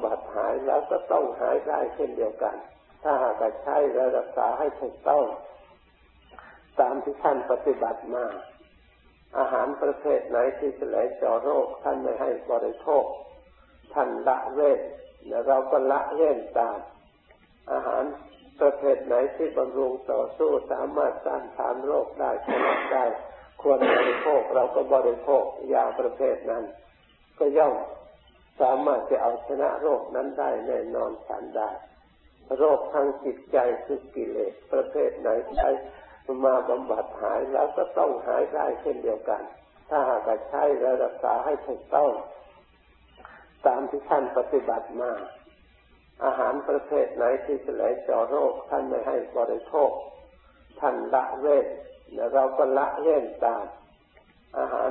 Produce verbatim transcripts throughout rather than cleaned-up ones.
ำบัดหายแล้วก็ต้องหายได้เช่นเดียวกันถ้าหากใช้และรักษาให้ถูกต้องตามที่ท่านปฏิบัติมาอาหารประเภทไหนที่จะไหลเจาะโรคท่านไม่ให้บริโภคท่านละเว้นแล้วเราก็ละเว้นตามอาหารประเภทไหนที่บำรุงต่อสู้สามารถต้านทานโรคได้ชนะได้ควรบริโภคเราก็บริโภคยาประเภทนั้นก็ย่อมสามารถจะเอาชนะโรคนั้นได้แน่นอนทันได้โรคทางจิตใจคือกิเลสประเภทไหนใช้มาบำบัดหายแล้วก็ต้องหายได้เช่นเดียวกันถ้าหากใช้และรักษาให้ถูกต้องตามที่ท่านปฏิบัติมาอาหารประเภทไหนที่จะไหลเจาะโรคท่านไม่ให้บริโภคท่านละเว้นและเราก็ละเว้นตามอาหาร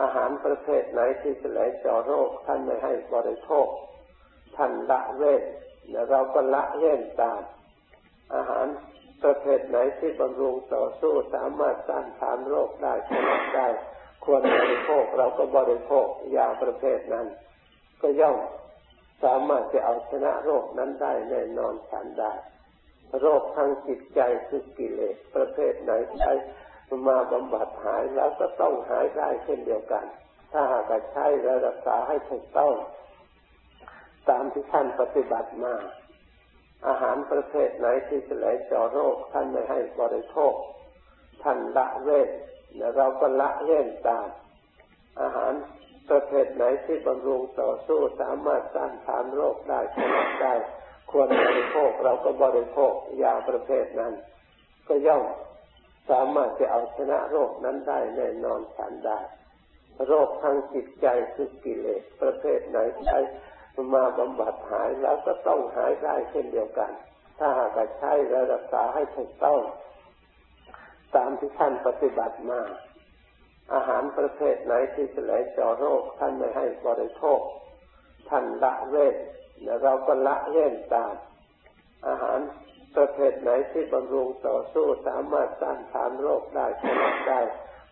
อาหารประเภทไหนที่จะไหลเจาะโรคท่านไม่ให้บริโภคท่านละเว้นและเราก็ละเว้นตามอาหารประเภทไหนที่บำรุงต่อสู้สามารถต้านทานโรคได้ชนะได้ควรบริโภคเราก็บริโภคยาประเภทนั้นก็ย่อมสามารถจะเอาชนะโรคนั้นได้แน่นอนทันได้โรคทางจิตใจคือกิเลสประเภทไหนใช้มาบำบัดหายแล้วก็ต้องหายได้เช่นเดียวกันถ้าหากใช้และรักษาให้ถูกต้องตามที่ท่านปฏิบัติมาอาหารประเภทไหนที่จะไหลเจาะโรคท่านไม่ให้บริโภคท่านละเว้นและเราก็ละเว้นตามอาหารประเภทไหนที่บำรุงต่อสู้สามารถต้านทานโรคได้ชนะได้ควรบริโภคเราก็บริโภคยาประเภทนั้นก็ย่อมสามารถจะเอาชนะโรคนั้นได้แน่นอนทันได้โรคทางจิตใจคือกิเลสประเภทไหนใช้มาบำบัดหายแล้วก็ต้องหายได้เช่นเดียวกันถ้าหากใช้และรักษาให้ถูกต้องตามที่ท่านปฏิบัติมาอาหารประเภทไหนที่จะไหลเจาะโรคท่านไม่ให้บริโภคท่านละเว้นและเราก็ละเว้นตามอาหารประเภทไหนที่บำรุงต่อสู้สามารถต้านทานโรคได้ชนะได้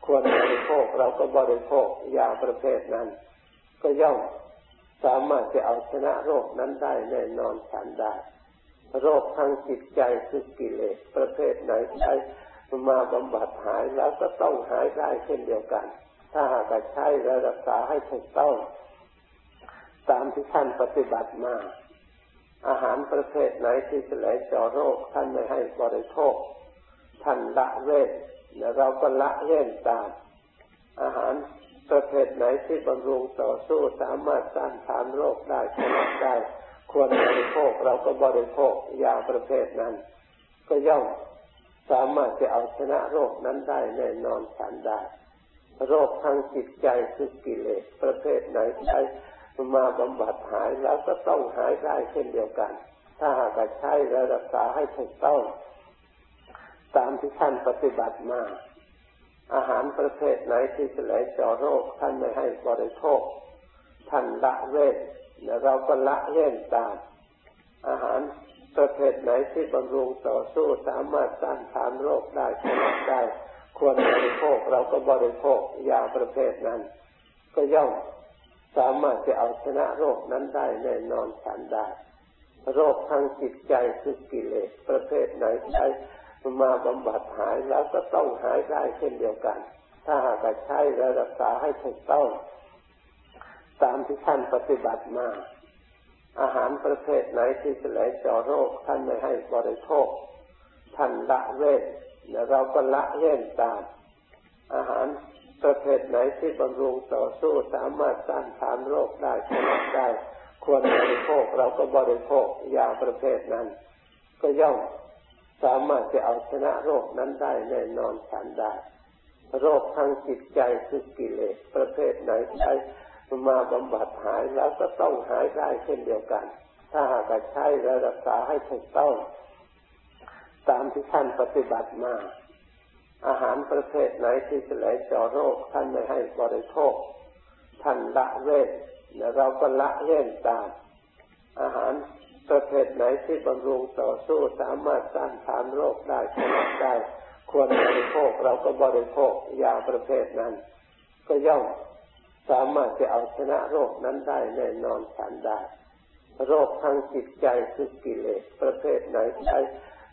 ควรบริโภคเราก็บริโภคยาประเภทนั้นก็ย่อมสามารถจะเอาชนะโรคนั้นได้แน่นอนทันได้โรคทางจิตใจคือกิเลสประเภทไหนใช้มาบำบัดหายแล้วก็ต้องหายได้เช่นเดียวกันถ้าหากใช้และรักษาให้ถูกต้องตามที่ท่านปฏิบัติมาอาหารประเภทไหนที่จะไหลเจาะโรคท่านไม่ให้บริโภคท่านละเว้นและเราก็ละเว้นตามอาหารประเภทไหนที่บำรุงต่อสู้สามารถต้านทานโรคได้ชนะได้ควรบริโภคเราก็บริโภคยาประเภทนั้นก็ย่อมสามารถจะเอาชนะโรคนั้นได้แน่นอนทันได้โรคทางจิตใจคือกิเลสประเภทไหนใช้มาบำบัดหายแล้วก็ต้องหายได้เช่นเดียวกันถ้าหากใช้และรักษาให้ถูกต้องตามที่ท่านปฏิบัติมาอาหารประเภทไหนที่จะไหลเจาะโรคท่านไม่ให้บริโภคท่านละเว้นและเราก็ละเว้นตามอาหารประเภทไหนที่บำรุงต่อสู้สามารถต้านทานโรคได้ชนะได้ควรบริโภคเราก็บริโภคยาประเภทนั้นก็ย่อมสามารถจะเอาชนะโรคนั้นได้แน่นอนทันได้โรคทางจิตใจคือกิเลสประเภทไหนใช้มาบำบัดหายแล้วก็ต้องหายได้เช่นเดียวกันถ้าหากใช้และรักษาให้ถูกต้องตามที่ท่านปฏิบัติมาอาหารประเภทไหนที่จะไหลเจาะโรคท่านไม่ให้บริโภคท่านละเว้นและเราก็ละเว้นตามอาหารประเภทไหนที่บำรุงต่อสู้สามารถต้านทานโรคได้ชนะได้ควรบริโภคเราก็บริโภคยาประเภทนั้นก็ย่อมสามารถจะเอาชนะโรคนั้นได้แน่นอนทันได้โรคทางจิตใจคือกิเลสประเภทไหนใช้มาบำบัดหายแล้วก็ต้องหายได้เช่นเดียวกัน ถ้าหากใช้และรักษาให้ถูกต้องตามที่ท่านปฏิบัติมาอาหารประเภทไหนที่จะไหลเจาะโรคท่านไม่ให้บริโภคท่านละเว้นและเราก็ละเว้นตามอาหารประเภทไหนที่บำรุงต่อสู้สามารถต้านทานโรคได้ผลได้ควรบริโภคเราก็บริโภคยาประเภทนั้นก็ย่อมสามารถจะเอาชนะโรคนั้นได้แน่นอนทันได้โรคทางจิตใจคือกิเลสประเภทไหนใช้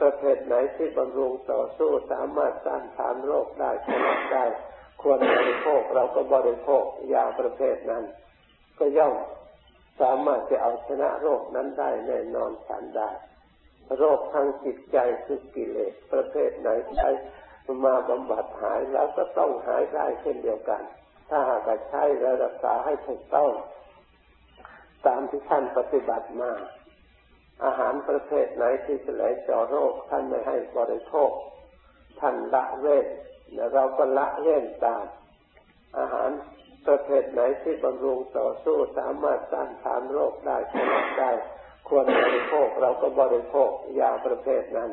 ประเภทไหนที่บำรุงต่อสู้สามารถต้านทานโรคได้ผลได้ควรบริโภคเราก็บริโภคยาประเภทนั้นก็ย่อมสามารถจะเอาชนะโรคนั้นได้แน่นอนทันได้โรคทางจิตใจคือกิเลสประเภทไหนใช้มาบำบัดหายแล้วก็ต้องหายได้เช่นเดียวกันถ้าหากใช้และรักษาให้ถูกต้องตามที่ท่านปฏิบัติมาอาหารประเภทไหนที่จะไหลเจาะโรคท่านไม่ให้บริโภคท่านละเว้นและเราก็ละเว้นตามอาหารประเภทไหนที่บำรุงต่อสู้สามารถต้านทานโรคได้ผลได้ควรบริโภคเราก็บริโภคยาประเภทนั้น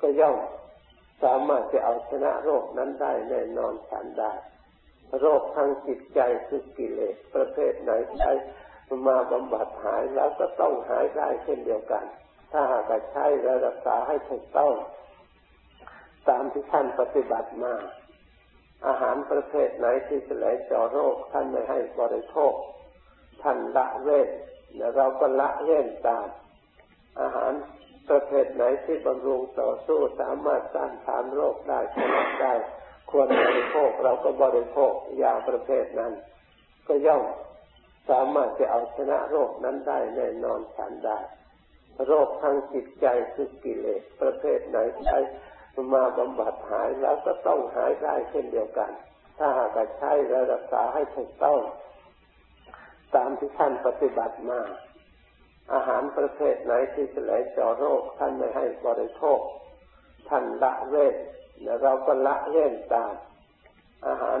ก็ย่อมสามารถจะเอาชนะโรคนั้นได้แน่นอนทันได้โรคทางจิตใจคือกิเลสประเภทไหนใช้มาบำบัดหายแล้วก็ต้องหายได้เช่นเดียวกันถ้าหากใช้และรักษาให้ถูกต้องตามที่ท่านปฏิบัติมาอาหารประเภทไหนที่จะไหลเจาะโรคท่านไม่ให้บริโภคท่านละเว้นและเราก็ละเว้นตามอาหารประเภทไหนที่บำรุงต่อสู้สามารถต้านทานโรคได้ผลได้ควรบริโภคเราก็บริโภคยาประเภทนั้นก็ย่อมสามารถจะเอาชนะโรคนั้นได้แน่นอนทันได้โรคทางจิตใจคือกิเลสประเภทไหนใช้มาบำบัดหายแล้วก็ต้องหายได้เช่นเดียวกันถ้าหากใช้และรักษาให้ถูกต้องตามที่ท่านปฏิบัติมาอาหารประเภทไหนที่จะไหลเจาะโรคท่านไม่ให้บริโภคท่านละเว้นและเราก็ละเว้นตามอาหาร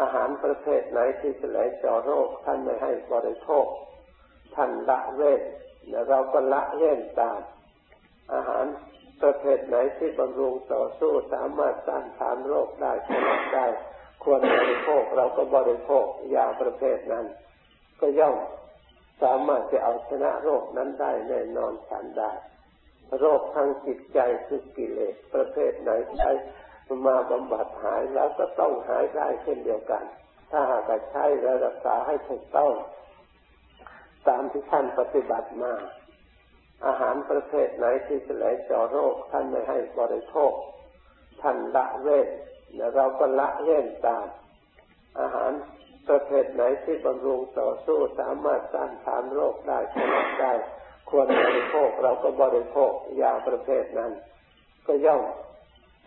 อาหารประเภทไหนที่จะไหลเจาะโรคท่านไม่ให้บริโภคท่านละเว้นและเราก็ละเว้นตามอาหารประเภทไหนที่บำรุงต่อสู้สามารถต้านทานโรคได้ผลได้ควรบริโภคเราก็บริโภคยาประเภทนั้นก็ย่อมสามารถจะเอาชนะโรคนั้นได้แน่นอนทันได้โรคทางจิตใจคือกิเลสประเภทไหนใช้มาบำบัดหายแล้วก็ต้องหายได้เช่นเดียวกันถ้าหากใช้และรักษาให้ถูกต้องตามที่ท่านปฏิบัติมาอาหารประเภทไหนที่จะไหลเจาะโรคท่านไม่ให้บริโภคท่านละเว้นและเราก็ละเว้นตามอาหารประเภทไหนที่บำรุงต่อสู้สามารถต้านทานโรคได้ผลได้ควรบริโภคเราก็บริโภคยาประเภทนั้นก็ย่อม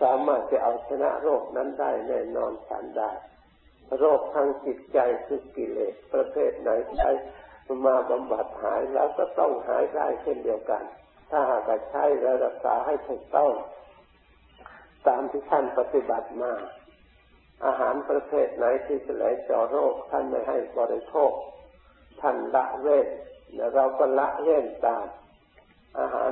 สามารถจะเอาชนะโรคนั้นได้แน่นอนทันได้โรคทางจิตใจคือกิเลสประเภทไหนใช้มาบำบัดหายแล้วก็ต้องหายได้เช่นเดียวกันถ้าหากใช้และรักษาให้ถูกต้อง ตามที่ท่านปฏิบัติมาอาหารประเภทไหนที่จะไหลเจาะโรคท่านไม่ให้บริโภคท่านละเว้นและเราก็ละเว้นตามอาหาร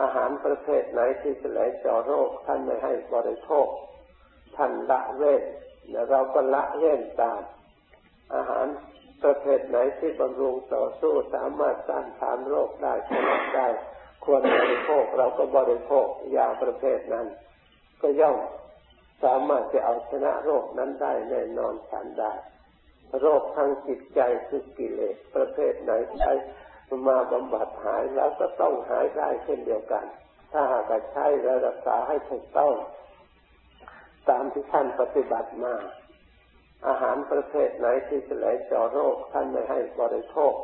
อาหารประเภทไหนที่จะไหลเจาะโรคท่านไม่ให้บริโภคท่านละเว้นและเราก็ละเว้นตามอาหารประเภทไหนที่บำรุงต่อสู้สามารถต้านทานโรคได้ผลได้ควรบริโภคเราก็บริโภคยาประเภทนั้นก็ย่อมสามารถจะเอาชนะโรคนั้นได้แน่นอนฉันได้โรคทางจิตใจคือกิเลสประเภทไหนใช้มาบำบัดหายแล้วก็ต้องหายได้เช่นเดียวกันถ้าหากใช้และรักษาให้ถูกต้องตามที่ท่านปฏิบัติมาอาหารประเภทไหนที่จะไหลเจาะโรคท่านไม่ให้บริโภค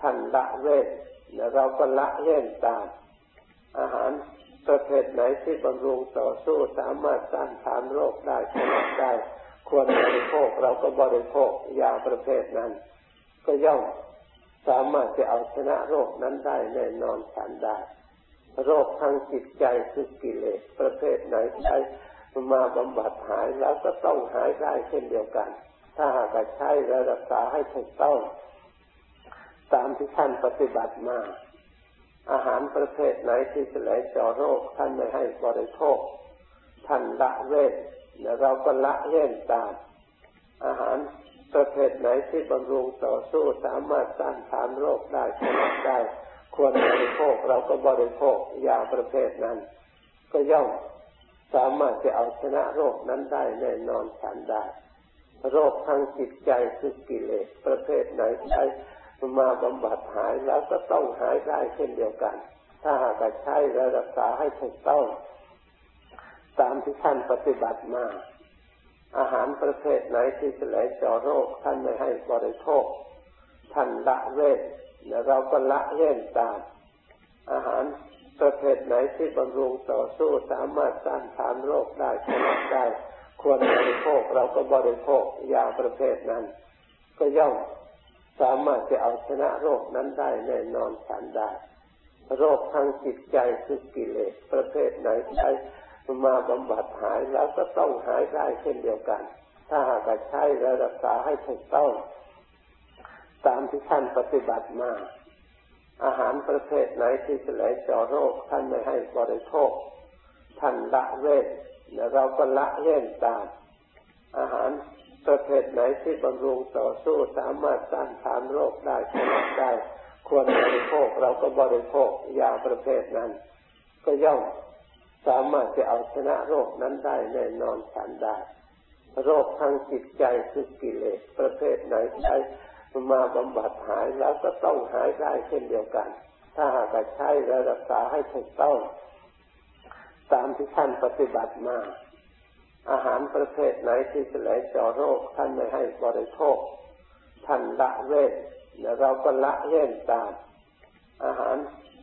ท่านละเว้นและเราก็ละเว้นตามอาหารประเภทไหนที่บำรุงต่อสู้สามารถต้านทานโรคได้ผลได้ควรบริโภคเราก็บริโภคยาประเภทนั้นก็ย่อมสามารถจะเอาชนะโรคนั้นได้แน่นอนฉันได้โรคทางจิตใจคือกิเลสประเภทไหนใช้มาบำบัดหายแล้วก็ต้องหายได้เช่นเดียวกันถ้าหากใช้และรักษาให้ถูกต้องตามที่ท่านปฏิบัติมาอาหารประเภทไหนที่จะไหลเจาะโรคท่านไม่ให้บริโภคท่านละเว้นและเราก็ละเว้นตามอาหารประเภทไหนที่บำรุงต่อสู้สามารถต้านทานโรคได้ผลได้ควรบริโภคเราก็บริโภคยาประเภทนั้นก็ย่อมสามารถจะเอาชนะโรคนั้นได้แน่นอนฉันได้โรคทางจิตใจคือกิเลสประเภทไหนใช้มาบำบัดหายแล้วก็ต้องหายได้เช่นเดียวกันถ้าหากใช้และรักษาให้ถูกต้องตามที่ท่านปฏิบัติมาอาหารประเภทไหนที่จะไหลเจาะโรคท่านไม่ให้บริโภคท่านละเว้นและเราก็ละเว้นตามอาหารประเภทไหนที่บำรุงต่อสู้สามารถต้านทานโรคได้ผลได้ควรบริโภคเราก็บริโภคยาประเภทนั้นก็ย่อมสามารถจะเอาชนะโรคนั้นได้แน่นอนฉันได้โรคทางจิตใจคือกิเลสประเภทไหนใช้มาบำบัดหายแล้วก็ต้องหายได้เช่นเดียวกันถ้าหากใช้และรักษาให้ถูกต้องตามที่ท่านปฏิบัติมาอาหารประเภทไหนที่จะไหลเจาะโรคท่านไม่ให้บริโภคท่านละเว้นและเราก็ละเว้นตามอาหารประเภทไหนที่บำรุงต่อสู้สามารถต้านทานโรคได้ผลได้ควรบริโภคเราก็บริโภคยาประเภทนั้นก็ย่อมสามารถจะเอาชนะโรคนั้นได้แน่นอนฉันได้โรคทางจิตใจคือกิเลสประเภทไหนใช้มาบำบัดหายแล้วก็ต้องหายได้เช่นเดียวกันถ้าหากใช้และรักษาให้ถูกต้องตามที่ท่านปฏิบัติมาอาหารประเภทไหนที่จะไหลเจาะโรคท่านไม่ให้บริโภคท่านละเว้นและเราก็ละเว้นตามอาหาร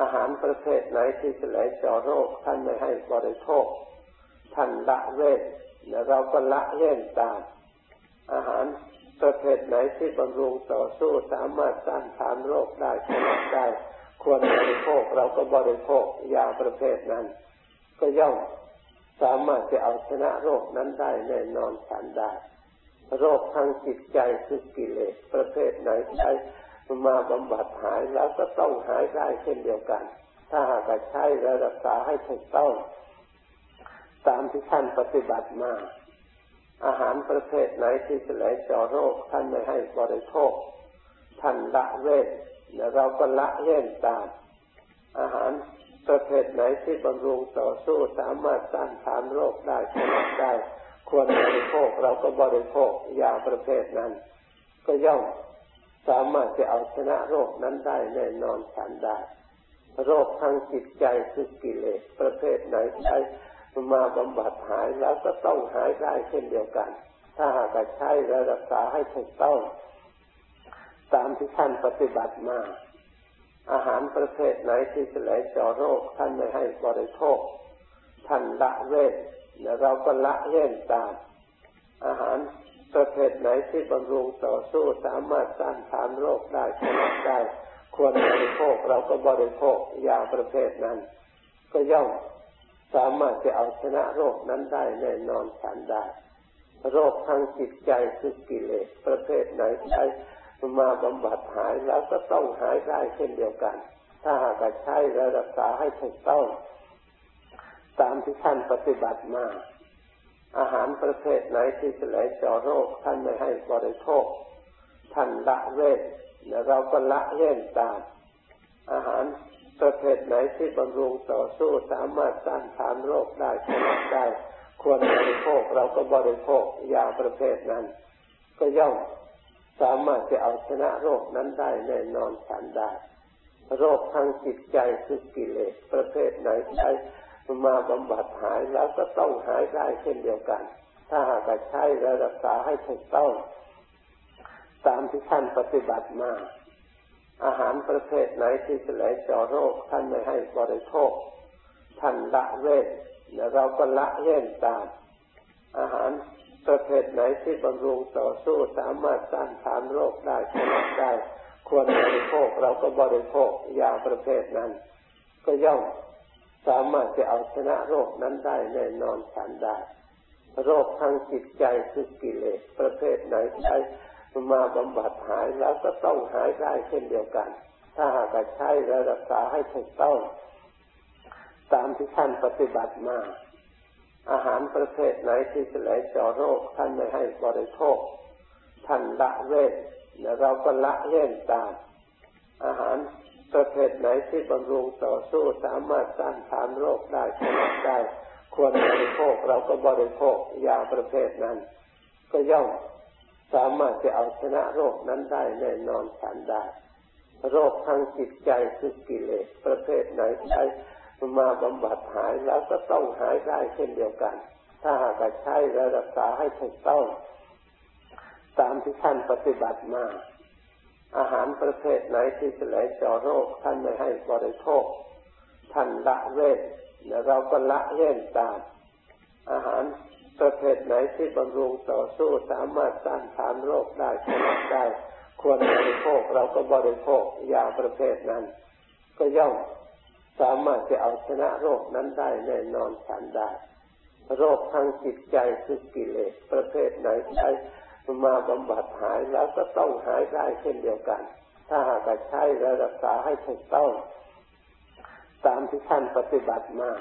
อาหารประเภทไหนที่จะไหลเจาะโรคท่านไม่ให้บริโภคท่านละเว้นและเราก็ละเว้นตามอาหารประเภทไหนที่บำรุงต่อสู้สามารถต้านทานโรคได้ผลได้ควรบริโภคเราก็บริโภคยาประเภทนั้นก็ย่อมสามารถจะเอาชนะโรคนั้นได้แน่นอนฉันได้โรคทางจิตใจคือกิเลสประเภทไหนใช้มาบำบัดหายแล้วก็ต้องหายได้เช่นเดียวกันถ้าหากใช้และรักษาให้ถูกต้องตามที่ท่านปฏิบัติมา อาหารประเภทไหนที่จะไหลเจาะโรคท่านไม่ให้บริโภคท่านละเว้นและเราก็ละเว้นตามอาหารประเภทไหนที่บำรุงต่อสู้สามารถต้านทานโรคได้ชนะได้ควรบริโภคเราก็บริโภคยาประเภทนั้นก็ย่อมสามารถจะเอาชนะโรคนั้นได้แน่นอนฉันได้โรคทางจิตใจคือกิเลสประเภทไหนใช้มาบำบัดหายแล้วก็ต้องหายได้เช่นเดียวกันถ้าหากใช้และรักษาให้ถูกต้องตามที่ท่านปฏิบัติมาอาหารประเภทไหนที่จะไหลเจาะโรคท่านไม่ให้บริโภคท่านละเว้นและเราก็ละเว้นตามอาหารประเภทไหนที่บำรุงต่อสู้สามารถต้านทานโรคได้ชนะได้ควรบริโภคเราก็บริโภคยาประเภทนั้นก็ย่อมสามารถจะเอาชนะโรคนั้นได้แน่นอนฉันได้โรคทางจิตใจคือกิเลสประเภทไหนใช้มาบำบัดหายแล้วก็ต้องหายได้เช่นเดียวกันถ้าหากใช้และรักษาให้ถูกต้องตามที่ท่านปฏิบัติมาอาหารประเภทไหนที่จะไหลเจาะโรคท่านไม่ให้บริโภคท่านละเว้นและเราก็ละเว้นตามอาหารประเภทไหนที่บำรุงต่อสู้สามารถต้านทานโรคได้ชนะได้ควรบริโภคเราก็บริโภคยาประเภทนั้นก็ย่อมสามารถจะเอาชนะโรคนั้นได้แน่นอนฉันได้โรคทางจิตใจคือกิเลสประเภทไหนใช้มาบำบัดหายแล้วก็ต้องหายได้เช่นเดียวกันถ้าหากใช้และรักษาให้ถูกต้องตามที่ท่านปฏิบัติมาอาหารประเภทไหนที่จะไหลเจาะโรคท่านไม่ให้บริโภคท่านละเว้นและเราก็ละเว้นตามอาหารประเภทไหนที่บำรุงต่อสู้สามารถต้านทานโรคได้ชนะได้ควรบริโภคเราก็บริโภคยาประเภทนั้นก็ย่อมสามารถจะเอาชนะโรคนั้นได้แน่นอนฉันได้โรคทางจิตใจคือกิเลสประเภทไหนใช้มาบำบัดหายแล้วก็ต้องหายได้เช่นเดียวกันถ้าหากใช้และรักษาให้ถูกต้องตามที่ท่านปฏิบัติมาอาหารประเภทไหนที่จะไหลเจาะโรคท่านไม่ให้บริโภคท่านละเว้นและเราก็ละเว้นตามอาหารประเภทไหนที่บำรุงต่อสู้สามารถต้านทานโรคได้ชนะได้ควรบริโภคเราก็บริโภคยาประเภทนั้นก็ย่อมสามารถจะเอาชนะโรคนั้นได้แน่นอนฉันได้โรคทางจิตใจคือกิเลสประเภทไหนใช้มาบำบัดหายแล้วก็ต้องหายได้เช่นเดียวกันถ้าหากใช้และรักษาให้ถูกต้องตามที่ท่านปฏิบัติมาอาหารประเภทไหนที่จะไหลเจาะโรคท่านไม่ให้บริโภคท่านละเว้นและเราก็ละเว้นตามอาหารประเภทไหนที่บำรุงต่อสู้สามารถต้านทานโรคได้ชนะได้ควรบริโภคเราก็บริโภคยาประเภทนั้นก็ย่อมสามารถจะเอาชนะโรคนั้นได้แน่นอนฉันได้โรคทางจิตใจคือกิเลสประเภทไหนใช้มาบำบัดหายแล้วก็ต้องหายได้เช่นเดียวกันถ้าหากใช้และรักษาให้ถูกต้องตามที่ท่านปฏิบัติมา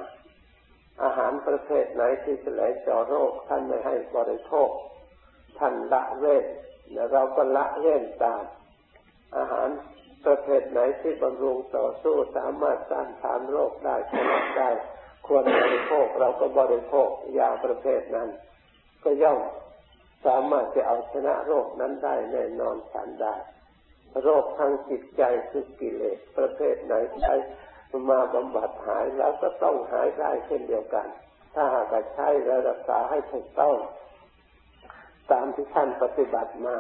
อาหารประเภทไหนที่จะไหลเจาะโรคท่านไม่ให้บริโภคท่านละเว้นและเราก็ละเว้นตามอาหารประเภทไหนที่บำรุงต่อสู้สามารถต้านทานโรคได้ชนะได้ควรบริโภคเราก็บริโภคยาประเภทนั้นก็ย่อมสามารถจะเอาชนะโรคนั้นได้แน่นอนฉันได้โรคทางจิตใจคือกิเลสประเภทไหนใช้มาบำบัดหายแล้วก็ต้องหายได้เช่นเดียวกันถ้าหากใช้และรักษาให้ถูกต้องตามที่ท่านปฏิบัติมา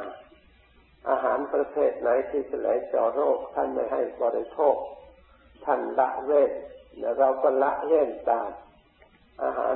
อาหารประเภทไหนที่จะไหลเจาะโรคท่านไม่ให้บริโภคท่านละเว้นและเราก็ละเว้นตามอาหาร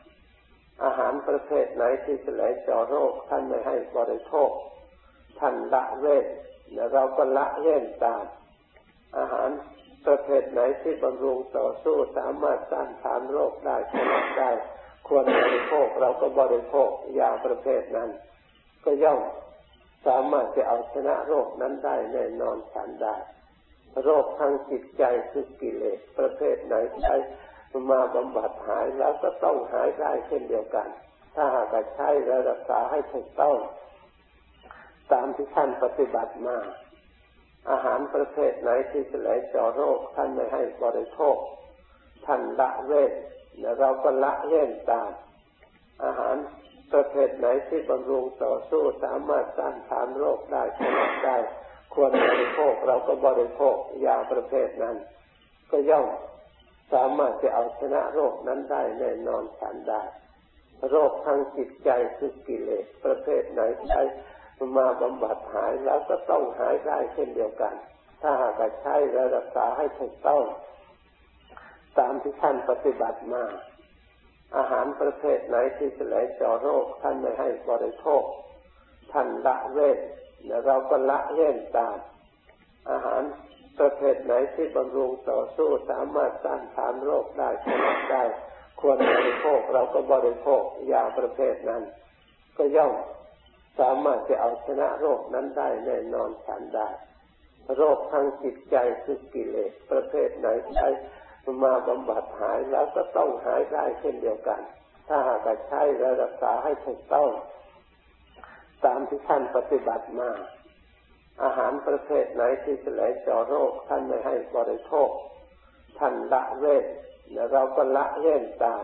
อาหารประเภทไหนที่จะไหลเจาะโรคท่านไม่ให้บริโภค ท่านละเว้นแล้วเราก็ละเว้นตามอาหารประเภทไหนที่บำรุงต่อสู้สามารถต้านทานโรคได้ชนะได้ควรบริโภคเราก็บริโภคยาประเภทนั้นก็ย่อมสามารถจะเอาชนะโรคนั้นได้แน่นอนทันได้โรคทางจิตใจคือกิเลสประเภทไหนใช้มาบำบัดหายแล้วก็ต้องหายได้เช่นเดียวกันถ้าหากใช้และรักษาให้ถูกต้องตามที่ท่านปฏิบัติมาอาหารประเภทไหนที่จะไหลเจาะโรคท่านไม่ให้บริโภคท่านละเว้นและเราก็ละเว้นตามอาหารประเภทไหนที่บำรุงต่อสู้สามารถต้านทานโรคได้ชนะได้ควรบริโภคเราก็บริโภคยาประเภทนั้นก็ย่อมสามารถจะเอาชนะโรคนั้นได้แน่นอนทันได้โรคทางจิตใจคือกิเลสประเภทไหนใช้มาบำบัดหายแล้วก็ต้องหายได้เช่นเดียวกันถ้าหากใช้และรักษาให้ถูกต้องตามที่ท่านปฏิบัติมาอาหารประเภทไหนที่จะไหลเจาะโรคท่านไม่ให้บริโภคท่านละเว้นและเราก็ละเว้นตามอาหารประเภทไหนที่บำรุงต่อสู้สามารถต้านทานโรคได้ชนะได้ควรบริโภคเราก็บริโภคยาประเภทนั้นก็ย่อมสามารถจะเอาชนะโรคนั้นได้แน่นอนทันได้โรคทางจิตใจคือกิเลสประเภทไหนใช้มาบำบัดหายแล้วก็ต้องหายได้เช่นเดียวกันถ้าหากใช้และรักษาให้ถูกต้องตามที่ท่านปฏิบัติมาอาหารประเภทไหนที่จะไหลเจาะโรคท่านไม่ให้บริโภคท่านละเว้นและเราก็ละเว้นตาม